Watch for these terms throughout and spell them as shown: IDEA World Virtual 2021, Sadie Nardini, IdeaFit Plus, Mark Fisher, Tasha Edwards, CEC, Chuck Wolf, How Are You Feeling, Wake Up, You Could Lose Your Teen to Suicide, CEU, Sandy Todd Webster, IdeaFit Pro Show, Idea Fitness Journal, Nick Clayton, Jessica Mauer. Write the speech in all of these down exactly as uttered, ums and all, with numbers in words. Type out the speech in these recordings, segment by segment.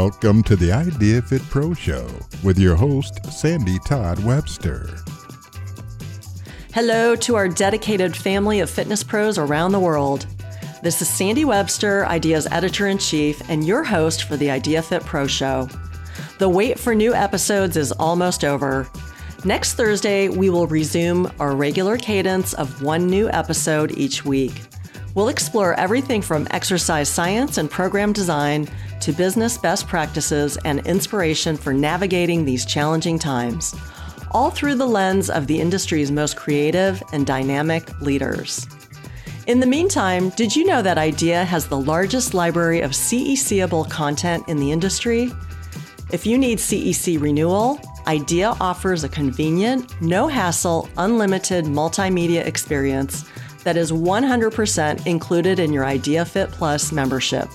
Welcome to the IdeaFit Pro Show with your host, Sandy Todd Webster. Hello to our dedicated family of fitness pros around the world. This is Sandy Webster, IDEA's Editor-in-Chief, and your host for the IdeaFit Pro Show. The wait for new episodes is almost over. Next Thursday, we will resume our regular cadence of one new episode each week. We'll explore everything from exercise science and program design to business best practices and inspiration for navigating these challenging times, all through the lens of the industry's most creative and dynamic leaders. In the meantime, did you know that IDEA has the largest library of C E C-able content in the industry? If you need C E C renewal, IDEA offers a convenient, no-hassle, unlimited multimedia experience that is one hundred percent included in your IdeaFit Plus membership.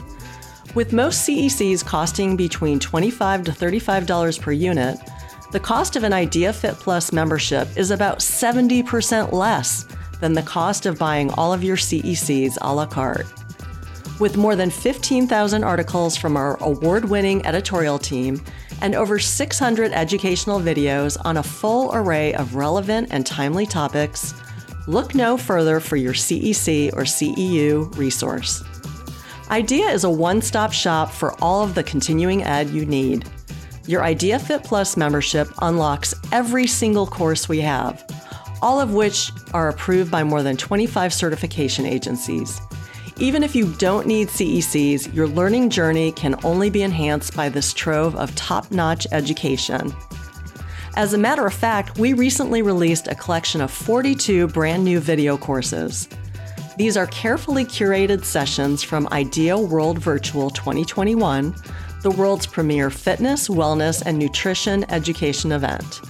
With most C E Cs costing between twenty-five dollars to thirty-five dollars per unit, the cost of an IdeaFit Plus membership is about seventy percent less than the cost of buying all of your C E Cs a la carte. With more than fifteen thousand articles from our award-winning editorial team and over six hundred educational videos on a full array of relevant and timely topics, look no further for your C E C or C E U resource. IDEA is a one-stop shop for all of the continuing ed you need. Your IdeaFit Plus membership unlocks every single course we have, all of which are approved by more than twenty-five certification agencies. Even if you don't need C E Cs, your learning journey can only be enhanced by this trove of top-notch education. As a matter of fact, we recently released a collection of forty-two brand new video courses. These are carefully curated sessions from IDEA World Virtual twenty twenty-one, the world's premier fitness, wellness, and nutrition education event.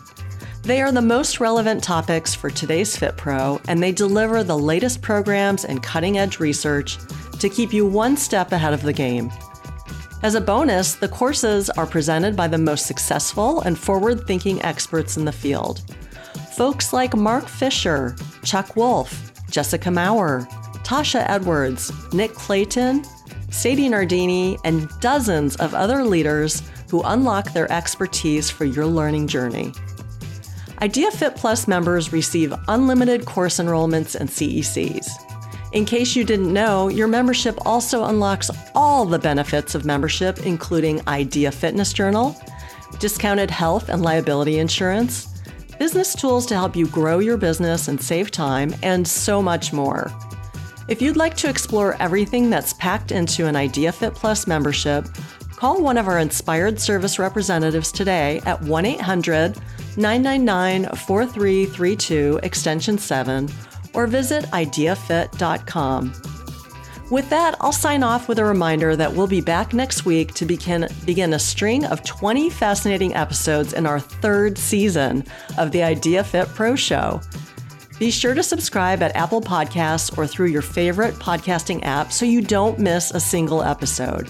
They are the most relevant topics for today's Fit Pro, and they deliver the latest programs and cutting-edge research to keep you one step ahead of the game. As a bonus, the courses are presented by the most successful and forward-thinking experts in the field. Folks like Mark Fisher, Chuck Wolf, Jessica Mauer, Tasha Edwards, Nick Clayton, Sadie Nardini, and dozens of other leaders who unlock their expertise for your learning journey. IdeaFit Plus members receive unlimited course enrollments and C E Cs. In case you didn't know, your membership also unlocks all the benefits of membership, including Idea Fitness Journal, discounted health and liability insurance, business tools to help you grow your business and save time, and so much more. If you'd like to explore everything that's packed into an IdeaFit Plus membership, call one of our inspired service representatives today at one eight hundred nine nine nine four three three two, extension seven, or visit idea fit dot com. With that, I'll sign off with a reminder that we'll be back next week to begin, begin a string of twenty fascinating episodes in our third season of the IdeaFit Pro Show. Be sure to subscribe at Apple Podcasts or through your favorite podcasting app so you don't miss a single episode.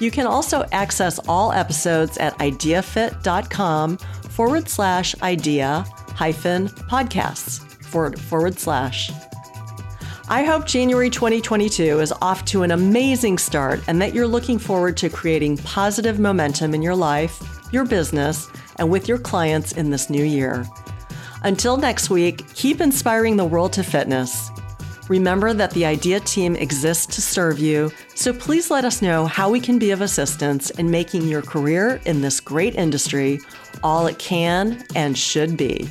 You can also access all episodes at ideafit.com forward slash idea hyphen podcasts. Forward, forward slash. I hope January twenty twenty-two is off to an amazing start and that you're looking forward to creating positive momentum in your life, your business, and with your clients in this new year. Until next week, keep inspiring the world to fitness. Remember that the IDEA team exists to serve you, so please let us know how we can be of assistance in making your career in this great industry all it can and should be.